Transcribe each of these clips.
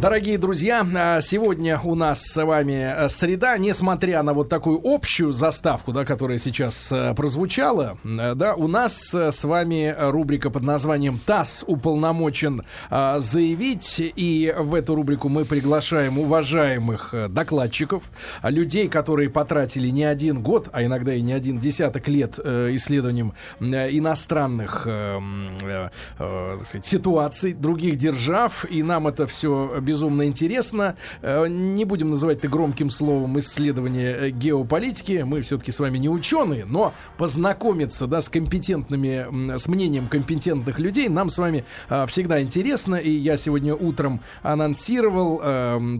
Дорогие друзья, сегодня у нас с вами среда, несмотря на вот такую общую заставку, да, которая сейчас прозвучала, да, у нас с вами рубрика под названием «ТАСС уполномочен заявить», и в эту рубрику мы приглашаем уважаемых докладчиков, людей, которые потратили не один год, а иногда и не один десяток лет исследованием иностранных ситуаций, других держав, и нам это все безумно интересно. Не будем называть это громким словом исследование геополитики. Мы все-таки с вами не ученые, но познакомиться, да, с компетентными, с мнением компетентных людей нам с вами всегда интересно. И я сегодня утром анонсировал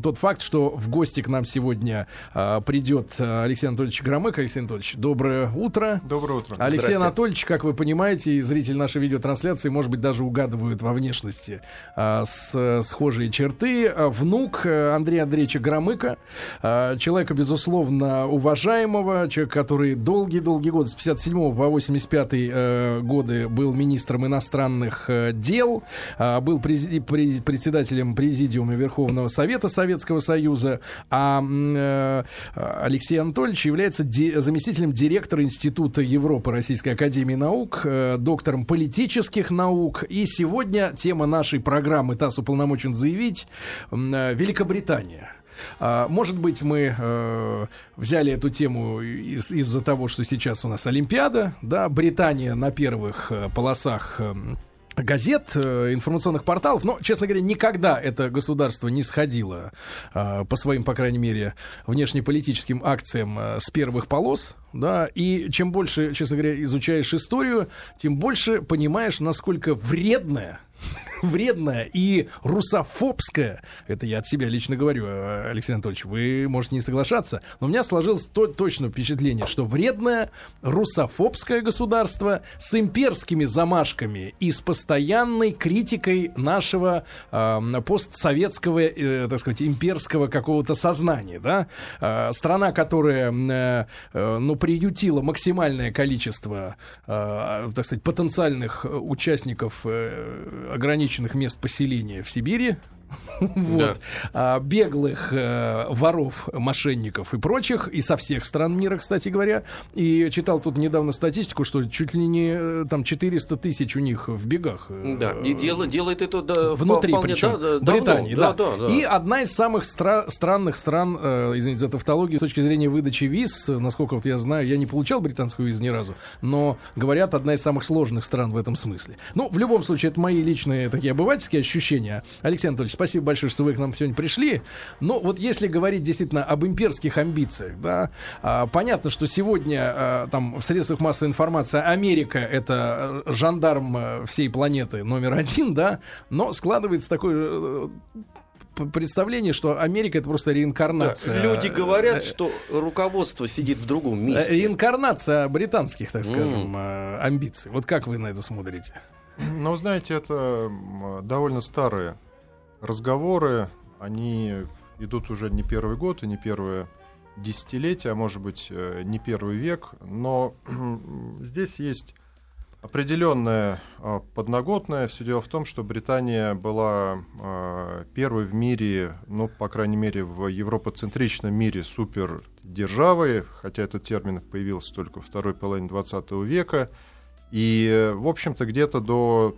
тот факт, что в гости к нам сегодня придет Алексей Анатольевич Громык. Алексей Анатольевич, доброе утро. Доброе утро. Алексей Анатольевич, как вы понимаете, и зритель нашей видеотрансляции, может быть, даже угадывают во внешности схожие черты. Внук Андрея Андреевича Громыко, человека, безусловно, уважаемого, человек, который долгие-долгие годы, с 57 по 85 годы был министром иностранных дел, был председателем Президиума Верховного Совета Советского Союза, а Алексей Анатольевич является заместителем директора Института Европы Российской Академии Наук, доктором политических наук. И сегодня тема нашей программы «ТАСС уполномочен заявить» — Великобритания. Может быть, мы взяли эту тему из-за того, что сейчас у нас Олимпиада, да, Британия на первых полосах газет, информационных порталов. Но, честно говоря, никогда это государство не сходило по своим, по крайней мере, внешнеполитическим акциям с первых полос. Да, и чем больше, честно говоря, изучаешь историю, тем больше понимаешь, насколько вредная и русофобская, это я от себя лично говорю, Алексей Анатольевич, вы можете не соглашаться, но у меня сложилось точно впечатление, что вредное русофобское государство с имперскими замашками и с постоянной критикой нашего постсоветского, так сказать, имперского какого-то сознания, да? Страна, которая, ну, приютила максимальное количество, так сказать, потенциальных участников ограниченных мест поселения в Сибири, вот. Да. Беглых воров, мошенников и прочих, и со всех стран мира, кстати говоря. И читал тут недавно статистику, что чуть ли не там 400 тысяч у них в бегах. Да, и делает это, да, внутри, причем, да, Британии. Да. Да, да, да. И одна из самых странных стран, извините за тавтологию, с точки зрения выдачи виз, насколько вот я знаю, я не получал британскую визу ни разу, но, говорят, одна из самых сложных стран в этом смысле. Ну, в любом случае, это мои личные такие обывательские ощущения. Алексей Анатольевич, спасибо большое, что вы к нам сегодня пришли. Но вот если говорить действительно об имперских амбициях, да, понятно, что сегодня там в средствах массовой информации Америка — это жандарм всей планеты номер один, да, но складывается такое представление, что Америка — это просто реинкарнация. Люди говорят, что руководство сидит в другом месте. Реинкарнация британских, так скажем, амбиций. Вот как вы на это смотрите? Ну, знаете, это довольно старые разговоры, они идут уже не первый год и не первое десятилетие, а может быть, не первый век, но здесь есть определенное подноготное. Все дело в том, что Британия была первой в мире, ну, по крайней мере, в европоцентричном мире супердержавой, хотя этот термин появился только во второй половине 20 века, и, в общем-то, где-то до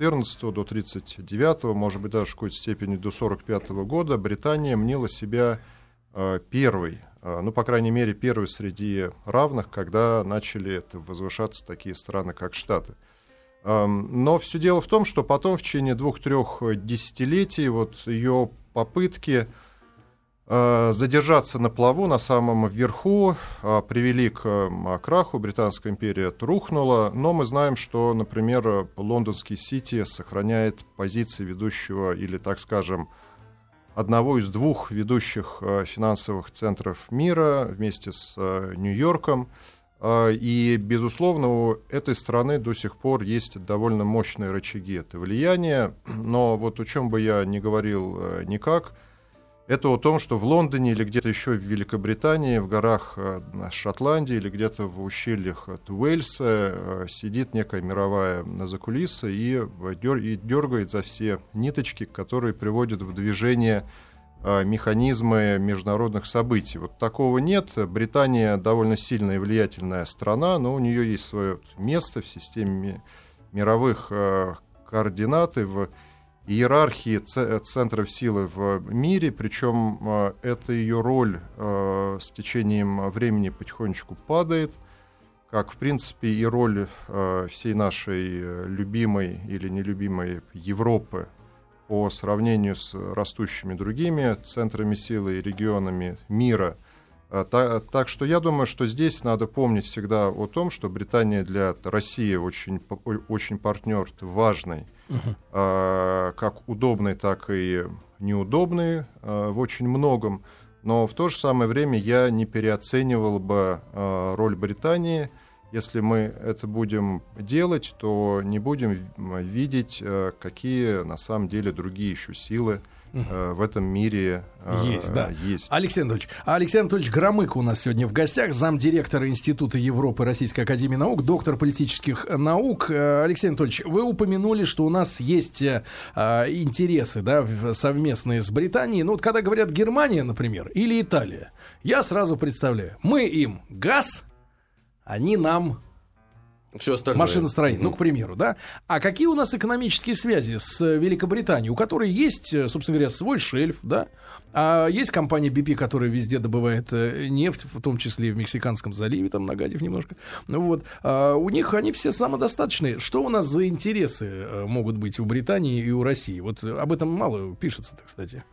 14 до 39, может быть, даже в какой-то степени до 45 года Британия мнила себя первой, ну, по крайней мере, первой среди равных, когда начали это возвышаться такие страны, как Штаты. Но все дело в том, что потом в течение 2-3 десятилетий вот ее попытки задержаться на плаву, на самом верху, привели к краху, Британская империя рухнула, но мы знаем, что, например, Лондонский Сити сохраняет позиции ведущего, или, так скажем, одного из двух ведущих финансовых центров мира вместе с Нью-Йорком, и, безусловно, у этой страны до сих пор есть довольно мощные рычаги этого влияния, но вот о чем бы я ни говорил никак, Это о том, что в Лондоне или где-то еще в Великобритании, в горах Шотландии или где-то в ущельях Уэльса сидит некая мировая закулиса и дергает за все ниточки, которые приводят в движение механизмы международных событий. Вот такого нет. Британия довольно сильная и влиятельная страна, но у нее есть свое место в системе мировых координат, в иерархии центров силы в мире, причем эта ее роль с течением времени потихонечку падает, как, в принципе, и роль всей нашей любимой или нелюбимой Европы по сравнению с растущими другими центрами силы и регионами мира. Так что я думаю, что здесь надо помнить всегда о том, что Британия для России очень партнер важный, как удобный, так и неудобный в очень многом. Но в то же самое время я не переоценивал бы роль Британии. Если мы это будем делать, то не будем видеть, какие на самом деле другие еще силы в этом мире есть, да. Есть. Алексей Анатольевич Громыко у нас сегодня в гостях, замдиректора Института Европы Российской Академии Наук, доктор политических наук. Алексей Анатольевич, вы упомянули, что у нас есть интересы, да, совместные с Британией. Ну вот когда говорят Германия, например, или Италия, я сразу представляю, мы им газ, они нам... Все остальное. Машиностроение, ну, к примеру, да. А какие у нас экономические связи с Великобританией, у которой есть, собственно говоря, свой шельф, да? А есть компания BP, которая везде добывает нефть, в том числе и в Мексиканском заливе, там нагадив немножко. Ну вот, а у них они все самодостаточные. Что у нас за интересы могут быть у Британии и у России? Вот об этом мало пишется-то, кстати.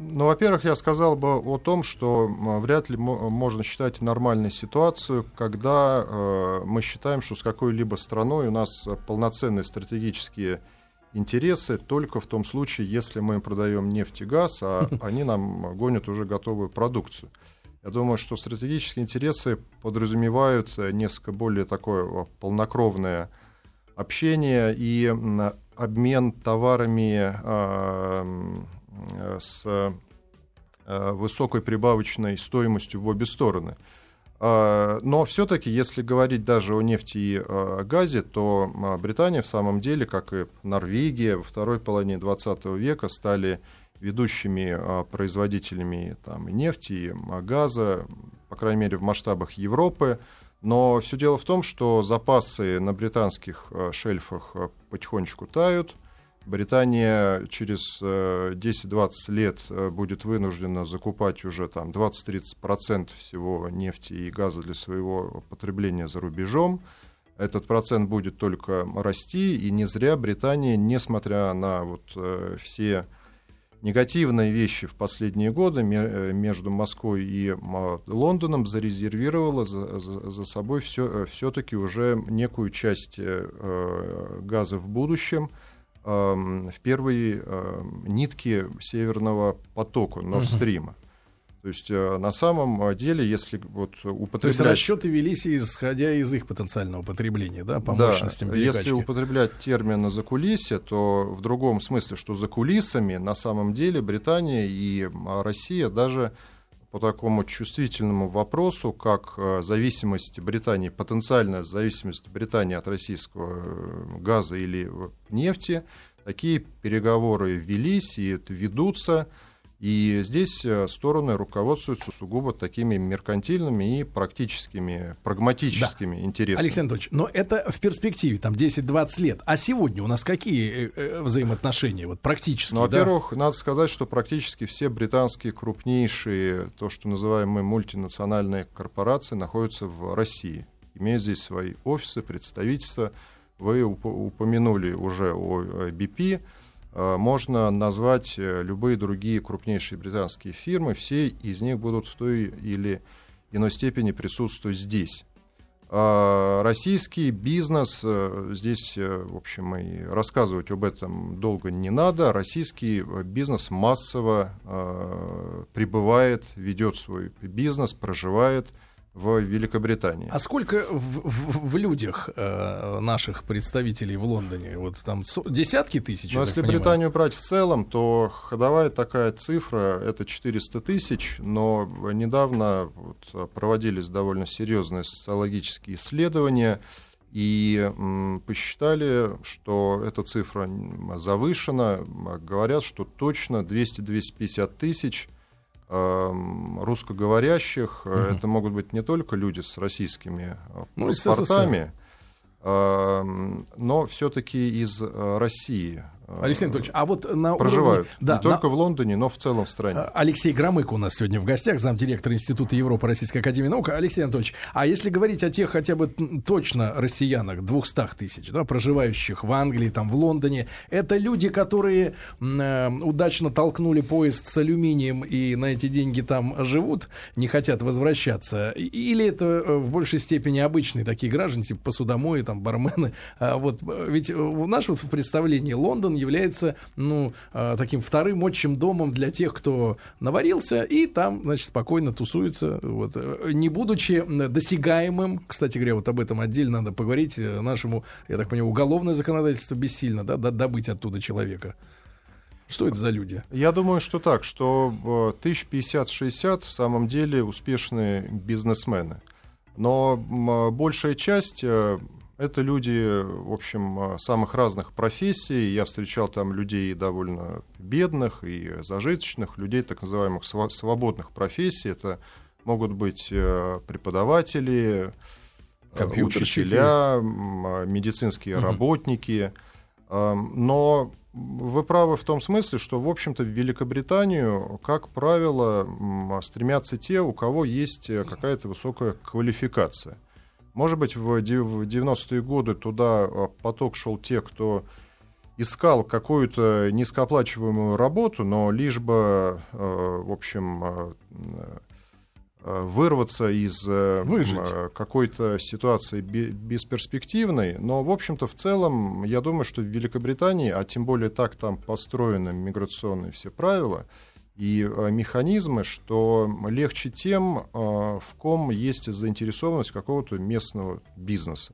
Ну, во-первых, я сказал бы о том, что вряд ли можно считать нормальной ситуацию, когда мы считаем, что с какой-либо страной у нас полноценные стратегические интересы только в том случае, если мы продаем нефть и газ, а они нам гонят уже готовую продукцию. Я думаю, что стратегические интересы подразумевают несколько более такое полнокровное общение и обмен товарами с высокой прибавочной стоимостью в обе стороны. Но все-таки, если говорить даже о нефти и газе, то Британия в самом деле, как и Норвегия, во второй половине 20 века стали ведущими производителями там, нефти и газа, по крайней мере, в масштабах Европы. Но все дело в том, что запасы на британских шельфах потихонечку тают. Британия через 10-20 лет будет вынуждена закупать уже там, 20-30% всего нефти и газа для своего потребления за рубежом. Этот процент будет только расти, и не зря Британия, несмотря на вот все негативные вещи в последние годы между Москвой и Лондоном, зарезервировала за собой все-таки уже некую часть газа в будущем, в первые нитки северного потока, Норд Стрима. То есть, на самом деле, если вот употреблять... То есть, расчеты велись, исходя из их потенциального потребления, да, по мощностям перекачки. Если употреблять термин «закулисье», то в другом смысле, что за кулисами, на самом деле, Британия и Россия даже по такому чувствительному вопросу, как зависимость Британии, потенциальная зависимость Британии от российского газа или нефти, такие переговоры велись и ведутся, и здесь стороны руководствуются сугубо такими меркантильными и практическими, прагматическими интересами. Алексей Анатольевич, но это в перспективе, там, 10-20 лет. А сегодня у нас какие взаимоотношения вот, практически? Ну, во-первых, надо сказать, что практически все британские крупнейшие, то, что называем мы, мультинациональные корпорации, находятся в России. Имеют здесь свои офисы, представительства. Вы упомянули уже о BP. Можно назвать любые другие крупнейшие британские фирмы, все из них будут в той или иной степени присутствовать здесь. Российский бизнес, здесь, в общем, и рассказывать об этом долго не надо, российский бизнес массово прибывает, ведет свой бизнес, проживает в Великобритании. А сколько в людях наших представителей в Лондоне? Вот там десятки тысяч? Ну, если Британию брать в целом, то ходовая такая цифра — это 400 тысяч, но недавно вот проводились довольно серьезные социологические исследования, и посчитали, что эта цифра завышена. Говорят, что точно 200-250 тысяч русскоговорящих. Это могут быть не только люди с российскими паспортами, но все-таки из России. Алексей Анатольевич, а вот на проживают уровне... Да, не только в Лондоне, но в целом в стране. Алексей Громыко у нас сегодня в гостях, замдиректора Института Европы Российской Академии Наук. Алексей Анатольевич, а если говорить о тех хотя бы точно россиянах, 200 тысяч, да, проживающих в Англии, там, в Лондоне, это люди, которые удачно толкнули поезд с алюминием и на эти деньги там живут, не хотят возвращаться? Или это в большей степени обычные такие граждане, типа посудомои, там, бармены? Вот, ведь в нашем представлении Лондон является, ну, таким вторым отчим домом для тех, кто наварился и там, значит, спокойно тусуется, вот, не будучи досягаемым. Кстати говоря, вот об этом отдельно надо поговорить. Нашему, я так понимаю, уголовное законодательство бессильно, да, добыть оттуда человека. Что это за люди? Я думаю, что так, что 1050-60 в самом деле успешные бизнесмены. Но большая часть... Это люди, в общем, самых разных профессий. Я встречал там людей довольно бедных и зажиточных, людей так называемых свободных профессий. Это могут быть преподаватели, учителя, медицинские работники. Но вы правы в том смысле, что, в общем-то, в Великобританию, как правило, стремятся те, у кого есть какая-то высокая квалификация. Может быть, в 90-е годы туда поток шел те, кто искал какую-то низкооплачиваемую работу, но лишь бы, в общем, вырваться из какой-то ситуации бесперспективной. Но, в общем-то, в целом, я думаю, что в Великобритании, а тем более так там построены миграционные все правила и механизмы, что легче тем, в ком есть заинтересованность какого-то местного бизнеса.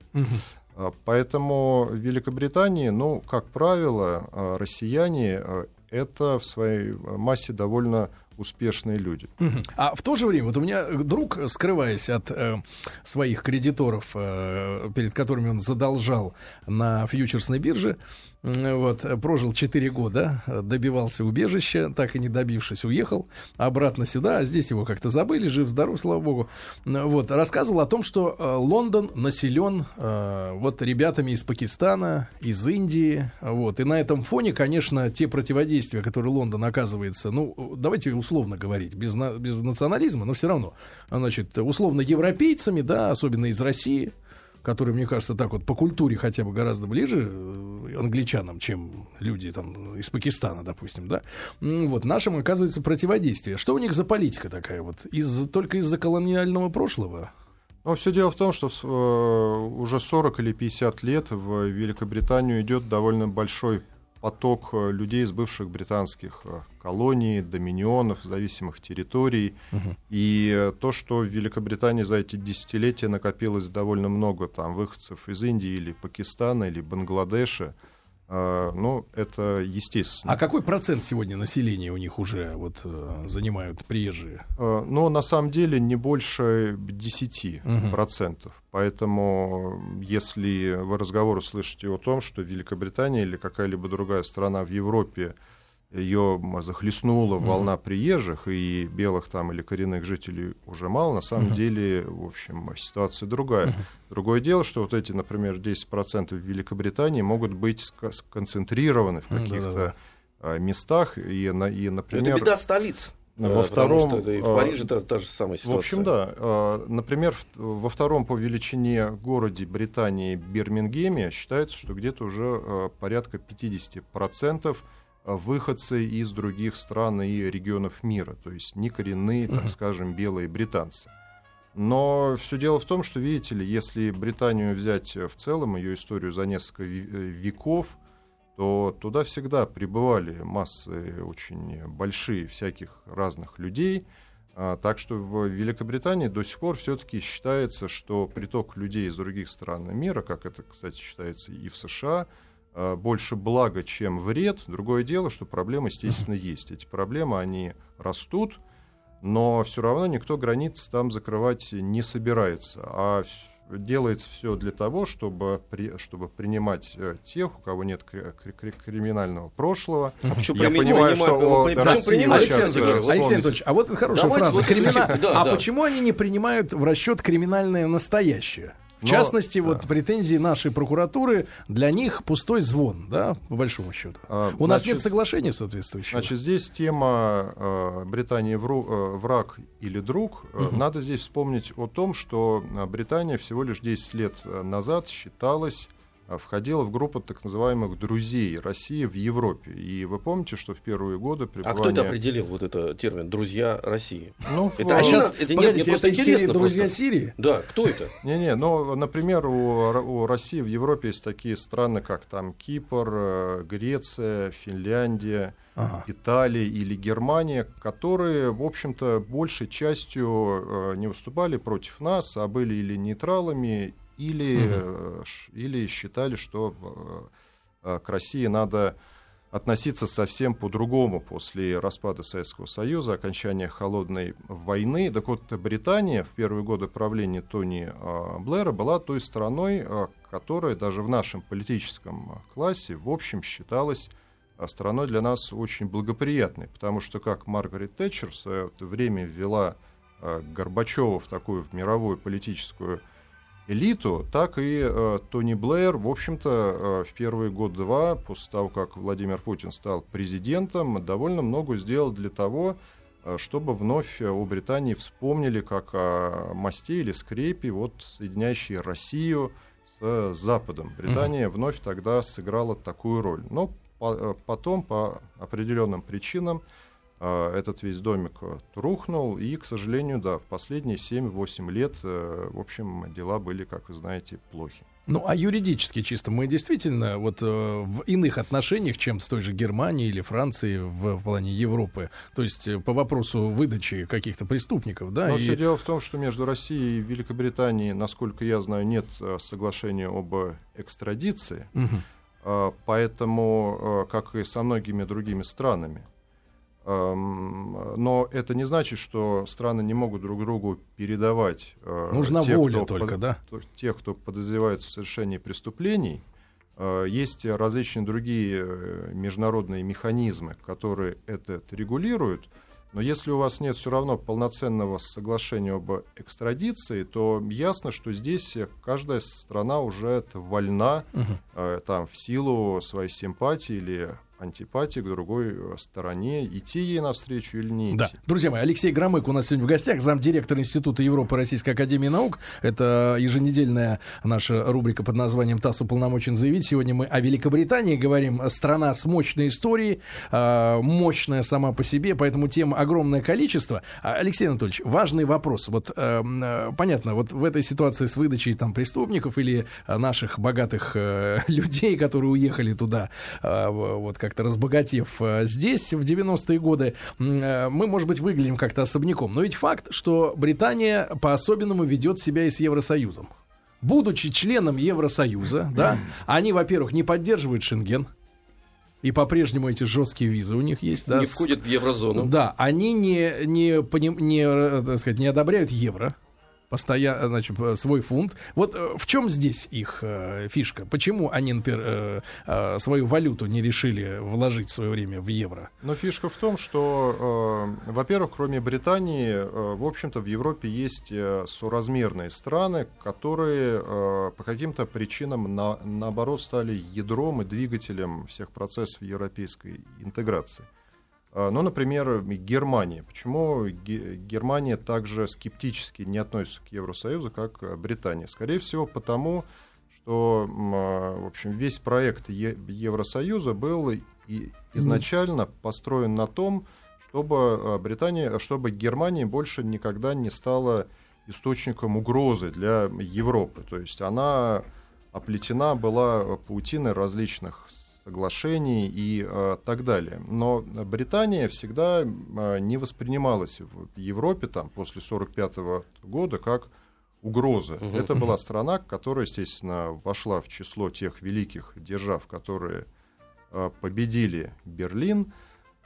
Поэтому в Великобритании, ну, как правило, россияне — это в своей массе довольно успешные люди. А в то же время, вот у меня друг, скрываясь от своих кредиторов, перед которыми он задолжал на фьючерсной бирже, вот, прожил 4 года, добивался убежища, так и не добившись, уехал обратно сюда, а здесь его как-то забыли, жив-здоров, слава богу. Вот, рассказывал о том, что Лондон населен вот ребятами из Пакистана, из Индии, вот, и на этом фоне, конечно, те противодействия, которые Лондон оказывается, ну, давайте условно говорить, без национализма, но все равно, значит, условно европейцами, да, особенно из России, которые, мне кажется, так вот по культуре хотя бы гораздо ближе англичанам, чем люди там из Пакистана, допустим, да, вот, нашим оказывается противодействие. Что у них за политика такая вот? Только из-за колониального прошлого? Ну, все дело в том, что уже 40 или 50 лет в Великобританию идет довольно большой поток людей из бывших британских колоний, доминионов, зависимых территорий. И то, что в Великобритании за эти десятилетия накопилось довольно много там выходцев из Индии или Пакистана, или Бангладеша, ну, это естественно. А какой процент сегодня населения у них уже вот занимают приезжие? Ну, на самом деле, не больше 10%. Поэтому, если вы разговор услышите о том, что Великобритания или какая-либо другая страна в Европе, ее захлестнула волна приезжих, и белых там или коренных жителей уже мало, на самом деле, в общем, ситуация другая. Другое дело, что вот эти, например, 10% в Великобритании могут быть сконцентрированы в каких-то местах, и, например... Это беда столиц. Потому что и в Париже та же самая ситуация. В общем, да. Например, во втором по величине городе Британии Бирмингеме считается, что где-то уже порядка 50% выходцы из других стран и регионов мира, то есть не коренные, так скажем, белые британцы. Но все дело в том, что, видите ли, если Британию взять в целом, ее историю за несколько веков, то туда всегда прибывали массы очень большие всяких разных людей, Так что в Великобритании до сих пор все-таки считается, что приток людей из других стран мира, как это, кстати, считается и в США, больше благо, чем вред. Другое дело, что проблемы, естественно, есть. Эти проблемы, они растут, но все равно никто границы там закрывать не собирается. А делается все для того, чтобы принимать тех, у кого нет криминального прошлого. А почему я понимаю, что Алексей Анатольевич, а вот хорошая фраза. А почему они не принимают в расчет криминальное настоящее? В частности, вот претензии нашей прокуратуры, для них пустой звон, да, по большому счету. У нас нет соглашения соответствующего. Значит, здесь тема Британии враг или друг. Надо здесь вспомнить о том, что Британия всего лишь 10 лет назад входила в группу так называемых друзей России в Европе. И вы помните, что в первые годы пребывания... А кто это определил, вот этот термин «друзья России»? Ну, это, это Сирия, друзья Сирии? Да, кто это? Не-не, ну, например, у России в Европе есть такие страны, как там Кипр, Греция, Финляндия, Италия или Германия, которые, в общем-то, большей частью не выступали против нас, а были или нейтралами, или считали, что к России надо относиться совсем по-другому после распада Советского Союза, окончания холодной войны. Так вот, Британия в первые годы правления Тони Блэра была той страной, которая даже в нашем политическом классе, в общем, считалась страной для нас очень благоприятной, потому что, как Маргарет Тэтчер в свое время ввела Горбачева в такую мировую политическую элиту, так и Тони Блэр, в общем-то, в первые год-два, после того, как Владимир Путин стал президентом, довольно много сделал для того, чтобы вновь о Британии вспомнили как о мосте или скрепе, вот, соединяющей Россию с Западом. Британия вновь тогда сыграла такую роль. Но потом, по определенным причинам, этот весь домик рухнул, и, к сожалению, да, в последние 7-8 лет, в общем, дела были, как вы знаете, плохи. Ну, а юридически чисто мы действительно вот в иных отношениях, чем с той же Германией или Францией в плане Европы, то есть по вопросу выдачи каких-то преступников, да? Но все дело в том, что между Россией и Великобританией, насколько я знаю, нет соглашения об экстрадиции, поэтому, как и со многими другими странами. Но это не значит, что страны не могут друг другу передавать тех, кто подозревается в совершении преступлений. Есть различные другие международные механизмы, которые это регулируют. Но если у вас нет все равно полноценного соглашения об экстрадиции, то ясно, что здесь каждая страна уже вольна там, в силу своей симпатии или антипатии к другой стороне, идти ей навстречу или не идти. Да. Друзья мои, Алексей Громык у нас сегодня в гостях, замдиректор Института Европы Российской Академии Наук. Это еженедельная наша рубрика под названием «ТАСС уполномочен заявить». Сегодня мы о Великобритании говорим. Страна с мощной историей, мощная сама по себе, поэтому тем огромное количество. Алексей Анатольевич, важный вопрос. Вот понятно, вот в этой ситуации с выдачей там преступников или наших богатых людей, которые уехали туда, вот как-то разбогатев здесь в 90-е годы, мы, может быть, выглядим как-то особняком. Но ведь факт, что Британия по-особенному ведет себя и с Евросоюзом. Будучи членом Евросоюза, да, они, во-первых, не поддерживают Шенген, и по-прежнему эти жесткие визы у них есть. Да, не входят в Еврозону. Да, они не одобряют евро. Постоянно, значит, свой фунт. Вот в чем здесь их фишка? Почему они, например, свою валюту не решили вложить в свое время в евро? Но фишка в том, что, во-первых, кроме Британии, в общем-то, в Европе есть соразмерные страны, которые по каким-то причинам, наоборот, стали ядром и двигателем всех процессов европейской интеграции. Ну, например, Германия. Почему Германия также скептически не относится к Евросоюзу, как Британия? Скорее всего, потому, что, в общем, весь проект Евросоюза был изначально построен на том, чтобы Германия больше никогда не стала источником угрозы для Европы. То есть она оплетена была паутиной различных соглашений и так далее. Но Британия всегда не воспринималась в Европе там, после 1945 года как угроза. Угу. Это была страна, которая, естественно, вошла в число тех великих держав, которые победили Берлин.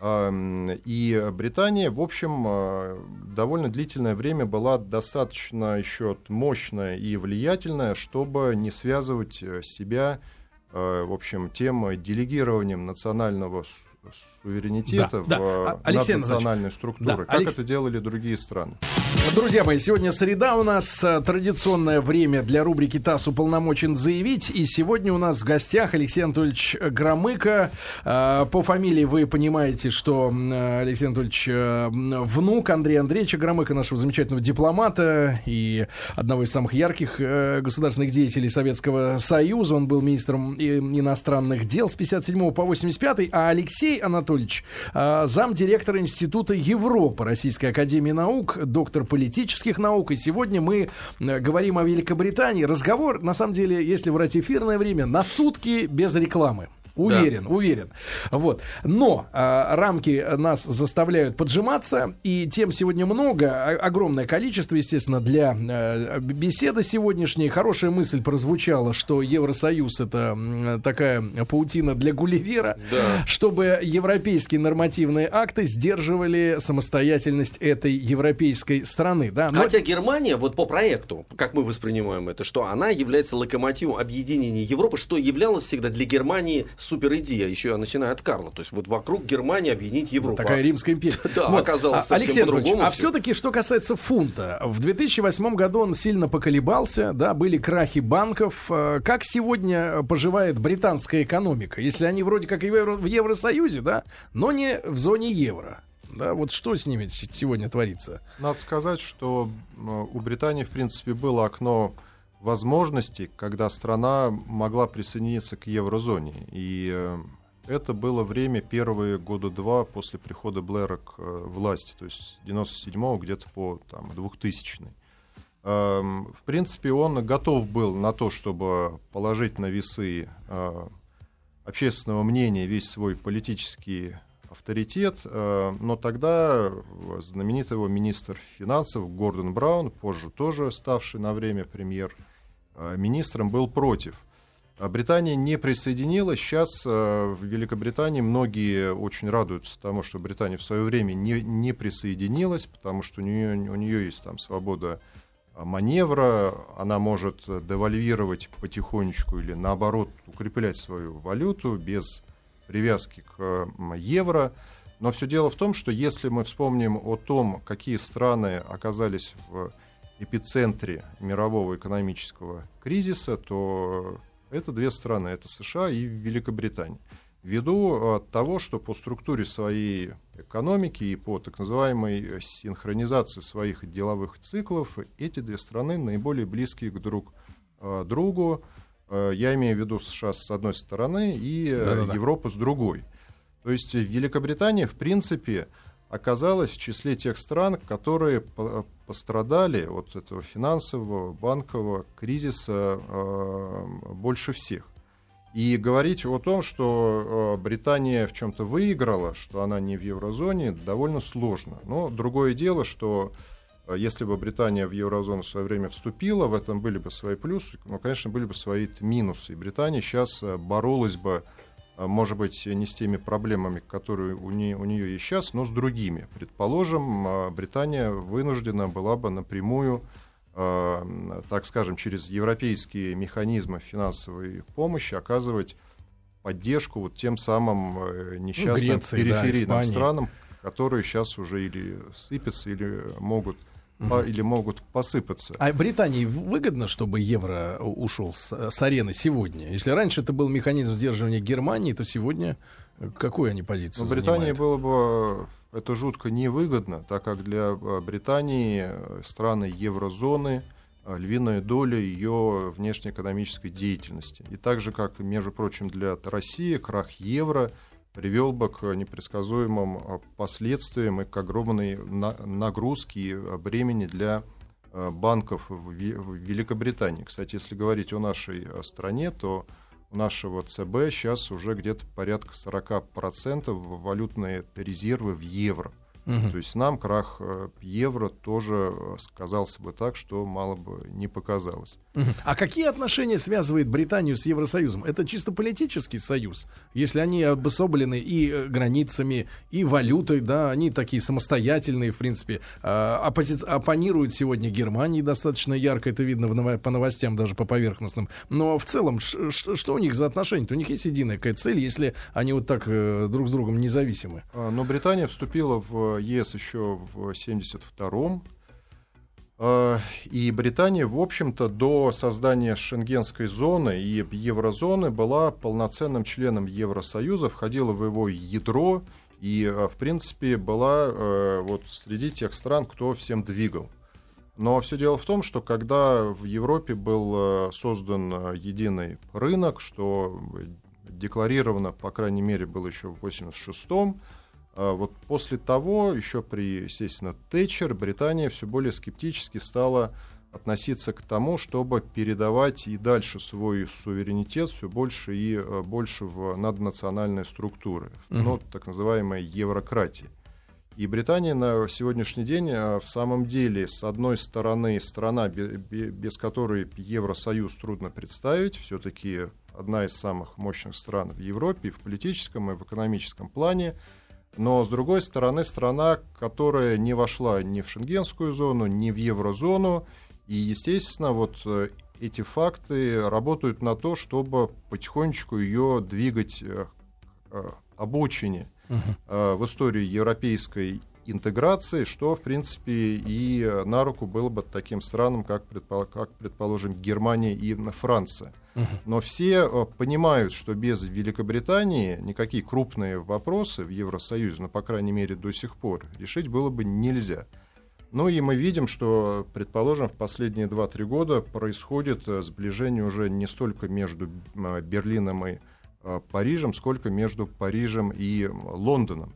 И Британия, в общем, довольно длительное время была достаточно еще мощная и влиятельная, чтобы не связывать себя, в общем, тем делегированием национального суверенитета в наднациональную структуру, как это делали другие страны. Друзья мои, сегодня среда, у нас традиционное время для рубрики «ТАСС уполномочен заявить». И сегодня у нас в гостях Алексей Анатольевич Громыко. По фамилии вы понимаете, что Алексей Анатольевич внук Андрея Андреевича Громыко, нашего замечательного дипломата и одного из самых ярких государственных деятелей Советского Союза. Он был министром иностранных дел с 1957 по 1985. А Алексей Анатольевич замдиректора Института Европы Российской Академии Наук, доктор политических наук. И сегодня мы говорим о Великобритании. Разговор, на самом деле, если брать эфирное время, на сутки без рекламы. Уверен, да. Уверен. Вот. Но рамки нас заставляют поджиматься, и тем сегодня много, огромное количество, естественно, для беседы сегодняшней. Хорошая мысль прозвучала, что Евросоюз — это такая паутина для Гулливера, да. Чтобы европейские нормативные акты сдерживали самостоятельность этой европейской страны. Да? Но... Хотя Германия, вот по проекту, как мы воспринимаем это, что она является локомотивом объединения Европы, что являлось всегда для Германии супер идея, еще начиная от Карла. То есть вот вокруг Германии объединить Европу. Такая Римская империя. Да, вот. Оказалось совсем по-другому. А все-таки, что касается фунта. В 2008 году он сильно поколебался, да, были крахи банков. Как сегодня поживает британская экономика? Если они вроде как в Евросоюзе, да, но не в зоне евро. Да, вот что с ними сегодня творится? Надо сказать, что у Британии, в принципе, было окно возможностей, когда страна могла присоединиться к еврозоне. И это было время первые года два после прихода Блэра к власти, то есть с 97-го где-то по 2000-й. В принципе, он готов был на то, чтобы положить на весы общественного мнения весь свой политический авторитет, но тогда знаменитый его министр финансов Гордон Браун, позже тоже ставший на время премьер-министром, был против. Британия не присоединилась. Сейчас в Великобритании многие очень радуются тому, что Британия в свое время не присоединилась, потому что у нее есть свобода маневра, она может девальвировать потихонечку или наоборот укреплять свою валюту без привязки к евро. Но все дело в том, что если мы вспомним о том, какие страны оказались в эпицентре мирового экономического кризиса, то это две страны, это США и Великобритания. Ввиду того, что по структуре своей экономики и по так называемой синхронизации своих деловых циклов, эти две страны наиболее близкие друг к другу. Я имею в виду США с одной стороны и Европу с другой. То есть Великобритания, в принципе, оказалась в числе тех стран, которые пострадали от этого финансового, банкового кризиса больше всех. И говорить о том, что Британия в чем-то выиграла, что она не в еврозоне, довольно сложно. Но другое дело, что... Если бы Британия в еврозону в свое время вступила, в этом были бы свои плюсы, но, конечно, были бы свои минусы. И Британия сейчас боролась бы, может быть, не с теми проблемами, которые у нее есть сейчас, но с другими. Предположим, Британия вынуждена была бы напрямую, так скажем, через европейские механизмы финансовой помощи оказывать поддержку вот тем самым несчастным периферийным странам, которые сейчас уже или сыпятся, или могут посыпаться. А Британии выгодно, чтобы евро ушел с арены сегодня? Если раньше это был механизм сдерживания Германии, то сегодня какую они позицию занимают? Британии было бы это жутко невыгодно, так как для Британии страны еврозоны львиная доля ее внешнеэкономической деятельности. И так же, как, между прочим, для России крах евро привел бы к непредсказуемым последствиям и к огромной нагрузке и бремени для банков в Великобритании. Кстати, если говорить о нашей стране, то у нашего ЦБ сейчас уже где-то порядка 40% валютные резервы в евро. Угу. То есть нам крах евро тоже сказался бы так, что мало бы не показалось. Угу. А какие отношения связывает Британию с Евросоюзом? Это чисто политический союз. Если они обособлены и границами, и валютой, да, они такие самостоятельные, в принципе. Оппонируют сегодня Германии достаточно ярко, это видно по новостям, даже по поверхностным. Но в целом, что у них за отношения? У них есть единая какая-то цель, если они вот так друг с другом независимы. Но Британия вступила в ЕС еще в 1972-м. И Британия, в общем-то, до создания Шенгенской зоны и еврозоны была полноценным членом Евросоюза, входила в его ядро и, в принципе, была вот среди тех стран, кто всем двигал. Но все дело в том, что когда в Европе был создан единый рынок, что декларировано, по крайней мере, было еще в 1986-м, вот после того, еще при, естественно, Тэтчер, Британия все более скептически стала относиться к тому, чтобы передавать и дальше свой суверенитет все больше и больше в наднациональные структуры, ну, так называемые еврократии. И Британия на сегодняшний день в самом деле, с одной стороны, страна, без которой Евросоюз трудно представить, все-таки одна из самых мощных стран в Европе в политическом и в экономическом плане. Но, с другой стороны, страна, которая не вошла ни в Шенгенскую зону, ни в еврозону. И, естественно, вот эти факты работают на то, чтобы потихонечку ее двигать об обочине в истории европейской интеграции, что, в принципе, и на руку было бы таким странам, как предположим, Германия и Франция. Но все понимают, что без Великобритании никакие крупные вопросы в Евросоюзе, ну, по крайней мере, до сих пор, решить было бы нельзя. Ну и мы видим, что, предположим, в последние 2-3 года происходит сближение уже не столько между Берлином и Парижем, сколько между Парижем и Лондоном.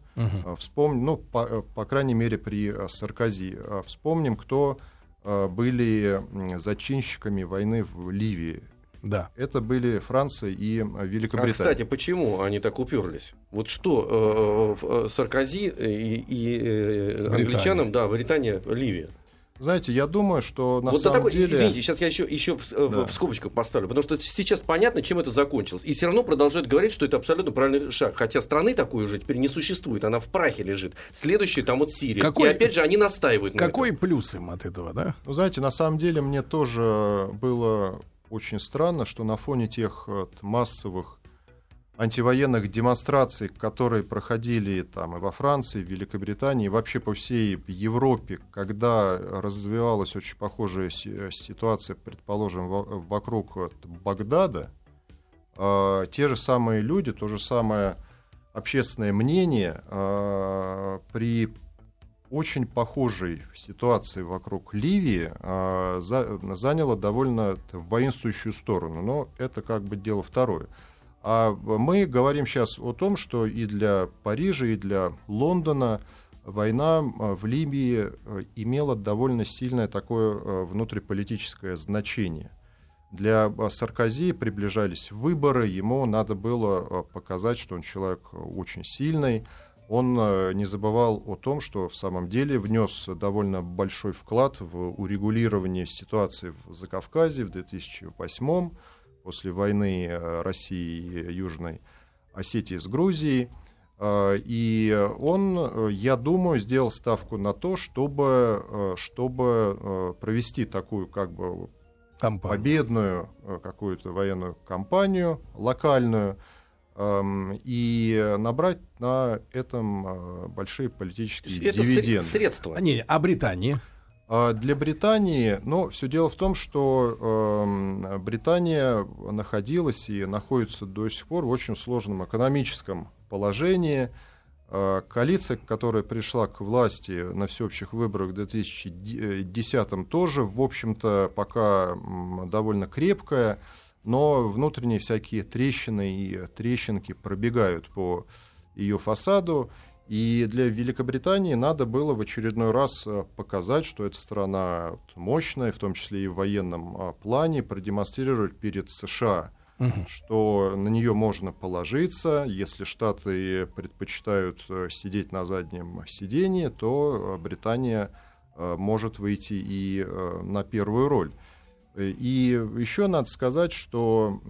По крайней мере, при Саркози. Вспомним, кто были зачинщиками войны в Ливии. Да. Это были Франция и Великобритания. А, кстати, почему они так уперлись? Вот что Саркози и англичанам, да, Британия, Ливия. Знаете, я думаю, что на вот самом такой, деле... Извините, сейчас я еще в скобочках поставлю, потому что сейчас понятно, чем это закончилось. И все равно продолжают говорить, что это абсолютно правильный шаг. Хотя страны такой уже теперь не существует, она в прахе лежит. Следующая там вот Сирия. Какой... И опять же они настаивают на этом. Какой плюс им от этого, да? Ну, знаете, на самом деле мне тоже было очень странно, что на фоне тех массовых антивоенных демонстраций, которые проходили там и во Франции, и в Великобритании, и вообще по всей Европе, когда развивалась очень похожая ситуация, предположим, вокруг Багдада, те же самые люди, то же самое общественное мнение при очень похожей ситуации вокруг Ливии заняло довольно воинствующую сторону, но это как бы дело второе. А мы говорим сейчас о том, что и для Парижа, и для Лондона война в Ливии имела довольно сильное такое внутриполитическое значение. Для Саркози приближались выборы, ему надо было показать, что он человек очень сильный. Он не забывал о том, что в самом деле внес довольно большой вклад в урегулирование ситуации в Закавказье в 2008-м. После войны России и Южной Осетии с Грузией. И он, я думаю, сделал ставку на то, чтобы провести такую как бы компанию. Победную какую-то военную кампанию локальную и набрать на этом большие политические дивиденды. Это средства. Не, а Британия? Для Британии, но все дело в том, что Британия находилась и находится до сих пор в очень сложном экономическом положении. Коалиция, которая пришла к власти на всеобщих выборах в 2010-м, тоже, в общем-то, пока довольно крепкая, но внутренние всякие трещины и трещинки пробегают по ее фасаду. И для Великобритании надо было в очередной раз показать, что эта страна мощная, в том числе и в военном плане, продемонстрировать перед США что на нее можно положиться. Если Штаты предпочитают сидеть на заднем сидении, то Британия может выйти и на первую роль. И еще надо сказать, что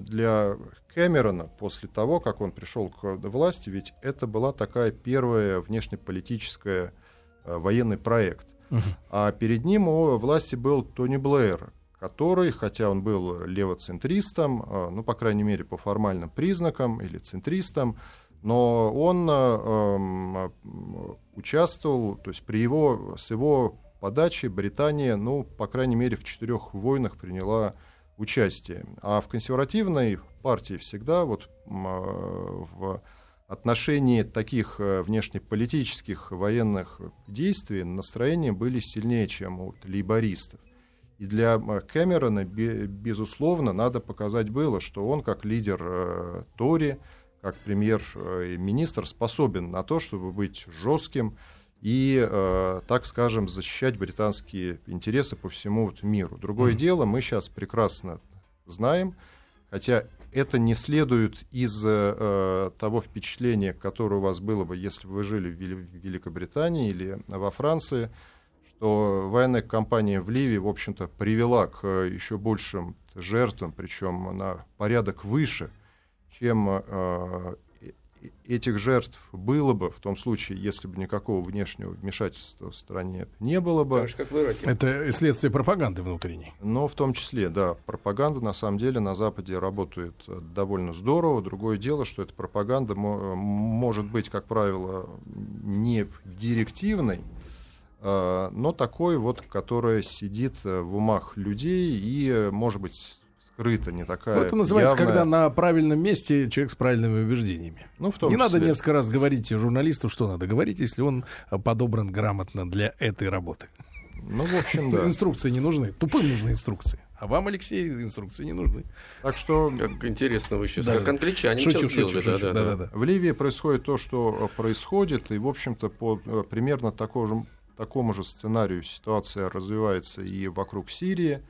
для Кэмерона, после того, как он пришел к власти, ведь это была такая первая внешнеполитическая военный проект. А перед ним у власти был Тони Блэр, который, хотя он был левоцентристом, ну, по крайней мере, по формальным признакам, или центристом, но он участвовал, то есть с его подачи Британия, ну, по крайней мере, в 4 войнах приняла участие. А в консервативной партии всегда вот в отношении таких внешнеполитических военных действий настроения были сильнее, чем у лейбористов. И для Кэмерона, безусловно, надо показать было, что он, как лидер Тори, как премьер-министр, способен на то, чтобы быть жестким и, так скажем, защищать британские интересы по всему миру. Другое дело, мы сейчас прекрасно знаем, хотя это не следует из того впечатления, которое у вас было бы, если бы вы жили в Великобритании или во Франции, что военная кампания в Ливии, в общем-то, привела к еще большим жертвам, причем на порядок выше, чем этих жертв было бы в том случае, если бы никакого внешнего вмешательства в стране не было бы. Конечно, как в Ираке. Это следствие пропаганды внутренней. Но в том числе, да, пропаганда на самом деле на Западе работает довольно здорово. Другое дело, что эта пропаганда может быть, как правило, не директивной, но такой вот, которая сидит в умах людей и, может быть, скрыто, не такая. Но это называется, явная... когда на правильном месте человек с правильными убеждениями. Ну, в том числе. Надо несколько раз говорить журналисту, что надо говорить, если он подобран грамотно для этой работы. Ну, в общем, да. Инструкции не нужны. Тупым нужны инструкции. А вам, Алексей, инструкции не нужны. Так что... Как интересно вы сейчас. Да. Как англичане сейчас делали. Да. В Ливии происходит то, что происходит, и, в общем-то, по примерно такому же сценарию ситуация развивается и вокруг Сирии.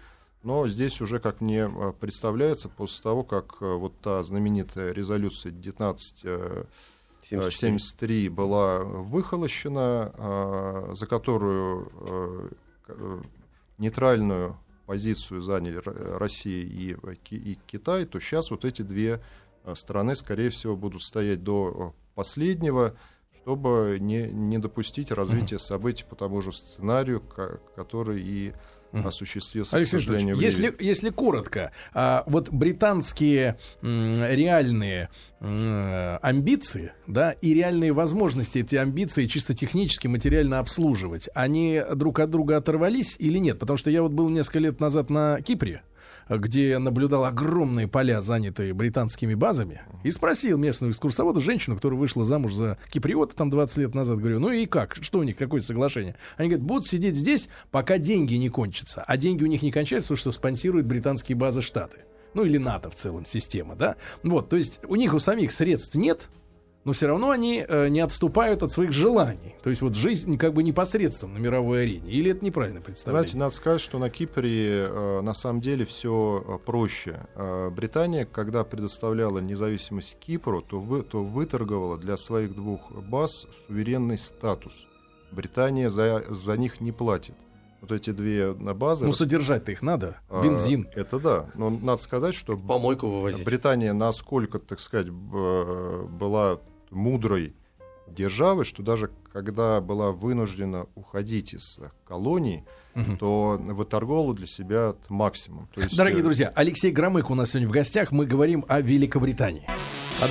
Но здесь уже, как мне представляется, после того, как вот та знаменитая резолюция 1973 была выхолощена, за которую нейтральную позицию заняли Россия и Китай, то сейчас вот эти две страны, скорее всего, будут стоять до последнего, чтобы не допустить развития событий по тому же сценарию, который и... осуществился, к сожалению, в Ливии. Если коротко, вот британские реальные амбиции, да, и реальные возможности эти амбиции чисто технически, материально обслуживать, они друг от друга оторвались или нет? Потому что я вот был несколько лет назад на Кипре, где наблюдал огромные поля, занятые британскими базами, и спросил местного экскурсовода, женщину, которая вышла замуж за киприота там 20 лет назад, говорю, ну и как, что у них, какое соглашение? Они говорят, будут сидеть здесь, пока деньги не кончатся. А деньги у них не кончаются, потому что спонсируют британские базы Штаты. Ну или НАТО в целом, система, да? Вот, то есть у них у самих средств нет, но все равно они не отступают от своих желаний. То есть вот жизнь как бы непосредственно на мировой арене. Или это неправильно представление? Знаете, надо сказать, что на Кипре на самом деле все проще. Британия, когда предоставляла независимость Кипру, то выторговала для своих двух баз суверенный статус. Британия за них не платит. Вот эти две базы... Ну, содержать-то их надо, бензин. Это да, но надо сказать, что... Помойку вывозить. Британия насколько, так сказать, была мудрой державой, что даже когда была вынуждена уходить из колоний, то выторговала для себя максимум. То есть... Дорогие друзья, Алексей Громыко у нас сегодня в гостях. Мы говорим о Великобритании.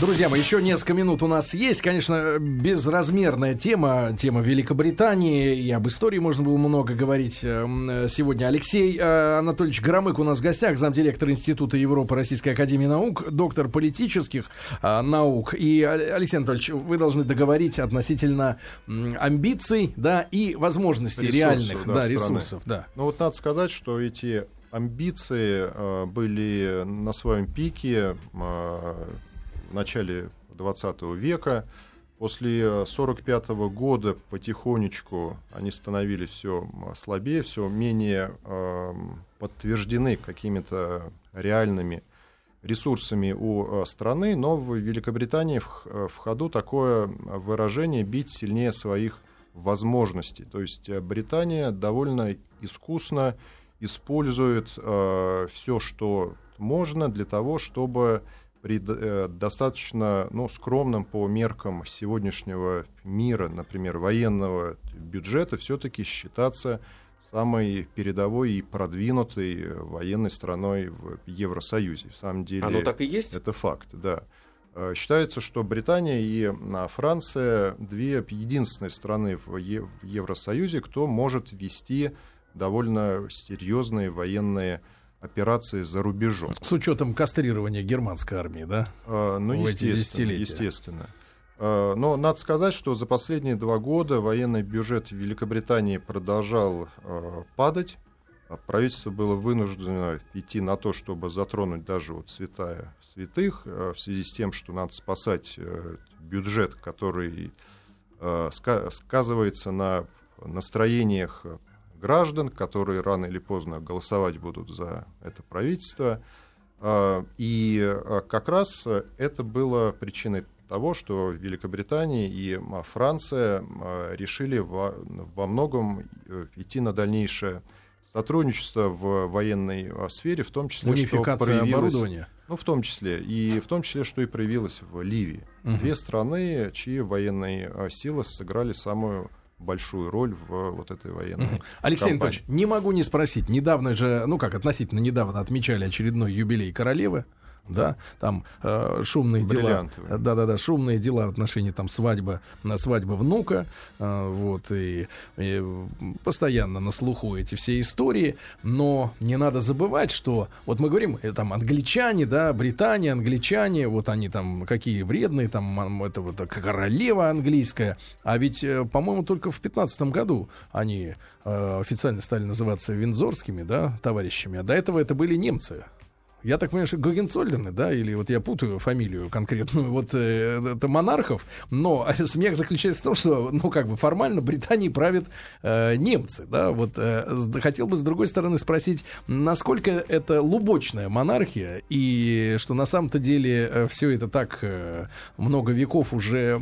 Друзья мои, еще несколько минут у нас есть. Конечно, безразмерная тема Великобритании. И об истории можно было много говорить сегодня. Алексей Анатольевич Громыко у нас в гостях, замдиректор Института Европы Российской Академии Наук, доктор политических наук. И, Алексей Анатольевич, вы должны договорить относительно амбиций, да, и возможностей реальных, да, ресурсов. Да. Ну вот надо сказать, что эти амбиции были на своем пике в начале 20 века. После 1945 года потихонечку они становились все слабее, все менее подтверждены какими-то реальными ресурсами у страны, но в Великобритании в ходу такое выражение «бить сильнее своих возможностей». То есть Британия довольно искусно использует все, что можно, для того, чтобы при достаточно скромном по меркам сегодняшнего мира, например, военного бюджета, все-таки считаться самой передовой и продвинутой военной страной в Евросоюзе. В самом деле, оно так и есть? Это факт, да. Считается, что Британия и Франция две единственные страны в Евросоюзе, кто может вести довольно серьезные военные операции за рубежом. С учетом кастрирования германской армии, да? Естественно. Но надо сказать, что за последние 2 года военный бюджет Великобритании продолжал падать. Правительство было вынуждено идти на то, чтобы затронуть даже святая святых, в связи с тем, что надо спасать бюджет, который сказывается на настроениях граждан, которые рано или поздно голосовать будут за это правительство. И как раз это было причиной того, что Великобритания и Франция решили во многом идти на дальнейшее сотрудничество в военной сфере, в том числе, унификация оборудования. В том числе, что и проявилось в Ливии. Угу. Две страны, чьи военные силы сыграли самую большую роль в этой военной кампании. Алексей Анатольевич, не могу не спросить. Недавно же, относительно недавно отмечали очередной юбилей королевы. Да, там шумные дела, шумные дела в отношении свадьбы внука, и постоянно на слуху эти все истории, но не надо забывать, что мы говорим, англичане, да, Британия, англичане, они какие вредные, королева английская, а ведь, по-моему, только в 2015 году они официально стали называться виндзорскими, да, товарищами, а до этого это были немцы. Я так понимаю, что Гогенцоллерны, да, или я путаю фамилию конкретную, это монархов, но смех заключается в том, что, формально Британией правят немцы, да, хотел бы с другой стороны спросить, насколько это лубочная монархия, и что на самом-то деле все это так много веков уже,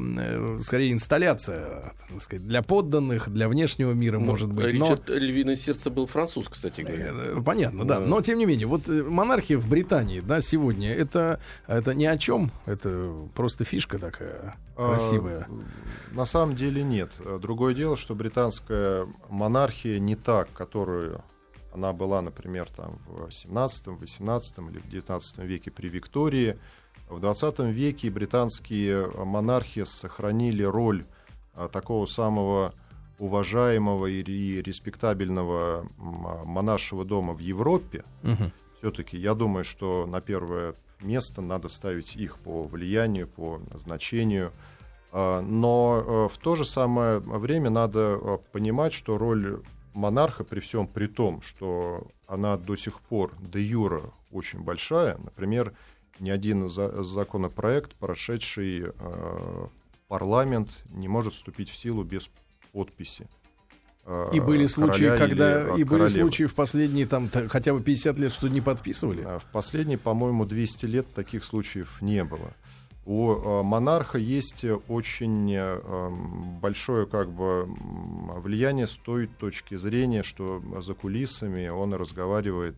скорее, инсталляция, так сказать, для подданных, для внешнего мира, может быть. Ричард Львиное сердце был француз, кстати говоря. Понятно, да, но тем не менее, монархия в Британии, да, сегодня это ни о чем, это просто фишка такая красивая. На самом деле нет. Другое дело, что британская монархия не та, которую она была, например, в 17, 18 или в 19 веке при Виктории. В 20 веке британские монархи сохранили роль такого самого уважаемого и респектабельного монаршего дома в Европе. Угу. Все-таки я думаю, что на первое место надо ставить их по влиянию, по значению. Но в то же самое время надо понимать, что роль монарха, при всем при том, что она до сих пор де юре очень большая. Например, ни один законопроект, прошедший парламент, не может вступить в силу без подписи. И были случаи, в последние хотя бы 50 лет, что не подписывали? В последние, по-моему, 200 лет таких случаев не было. У монарха есть очень большое влияние с той точки зрения, что за кулисами он разговаривает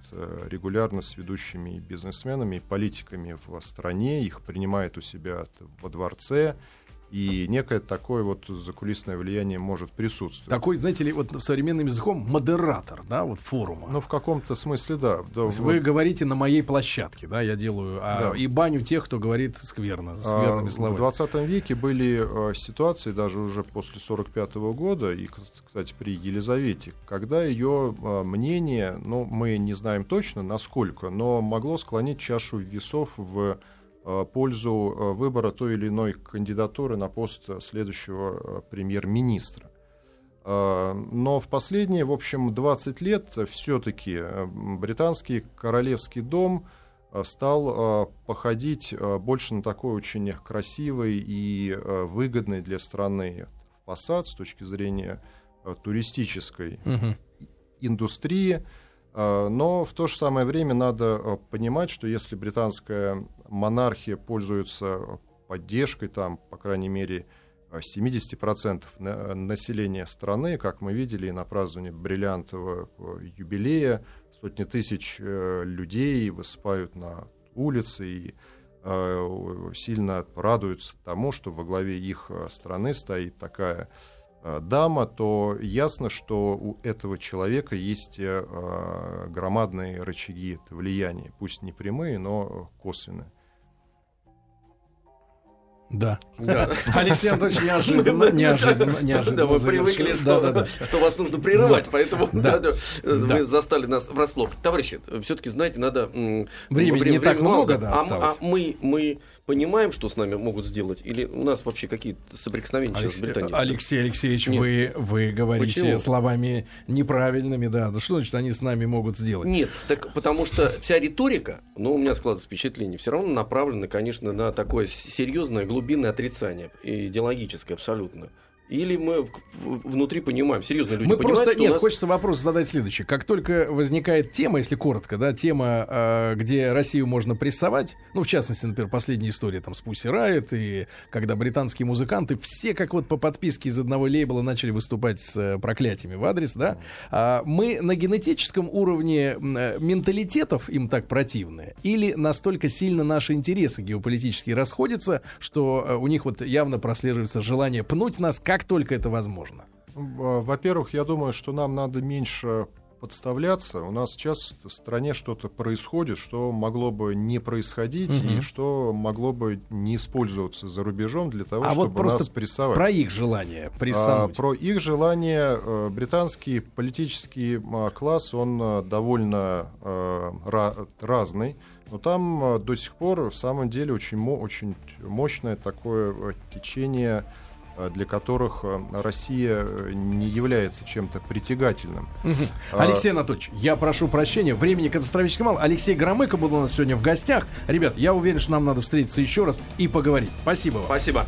регулярно с ведущими бизнесменами и политиками в стране, их принимает у себя во дворце. И некое такое закулисное влияние может присутствовать. Такой, знаете ли, современным языком модератор, да, форума. В каком-то смысле, да. То есть вы говорите на моей площадке, да, я делаю, и баню тех, кто говорит скверными словами. В 20 веке были ситуации, даже уже после 1945 года, и, кстати, при Елизавете, когда ее мнение, мы не знаем точно, насколько, но могло склонить чашу весов в пользу выбора той или иной кандидатуры на пост следующего премьер-министра. Но в последние, 20 лет все-таки британский королевский дом стал походить больше на такой очень красивый и выгодный для страны фасад с точки зрения туристической индустрии. Но в то же самое время надо понимать, что если британская монархия пользуется поддержкой, там, по крайней мере, 70% населения страны, как мы видели, и на праздновании бриллиантового юбилея сотни тысяч людей высыпают на улицы и сильно радуются тому, что во главе их страны стоит такая дама, то ясно, что у этого человека есть громадные рычаги влияния, пусть не прямые, но косвенные. Да. Да. Алексей Анатольевич, неожиданно. Да, вы привыкли, что вас нужно прерывать, поэтому вы застали нас врасплох. Товарищи, все-таки, знаете, надо... Времени не так много, да, осталось. А мы понимаем, что с нами могут сделать? Или у нас вообще какие-то соприкосновения сейчас с Британией? Алексей Алексеевич, вы говорите словами неправильными, да. Да что значит, они с нами могут сделать? Нет, так потому что вся риторика, но у меня складывается впечатление, все равно направлена, конечно, на такое серьезное, глубинное отрицание, идеологическое абсолютно. Или мы внутри понимаем, серьезные люди мы понимают, просто, что нет, у нас... Хочется вопрос задать следующий. Как только возникает тема, если коротко, да, тема, где Россию можно прессовать, ну, в частности, например, последняя история там с Пусси Райот, и когда британские музыканты все как вот по подписке из одного лейбла начали выступать с проклятиями в адрес, да, мы на генетическом уровне менталитетов им так противны, или настолько сильно наши интересы геополитические расходятся, что у них вот явно прослеживается желание пнуть нас, как только это возможно? Во-первых, я думаю, что нам надо меньше подставляться. У нас сейчас в стране что-то происходит, что могло бы не происходить, и что могло бы не использоваться за рубежом для того, чтобы вот просто нас прессовать. Про их желание прессовать. Про их желание. Британский политический класс, он довольно разный. Но там до сих пор, в самом деле, очень мощное такое течение, для которых Россия не является чем-то притягательным. Алексей Анатольевич, я прошу прощения, времени катастрофически мало. Алексей Громыко был у нас сегодня в гостях. Ребят, я уверен, что нам надо встретиться еще раз и поговорить. Спасибо вам. Спасибо.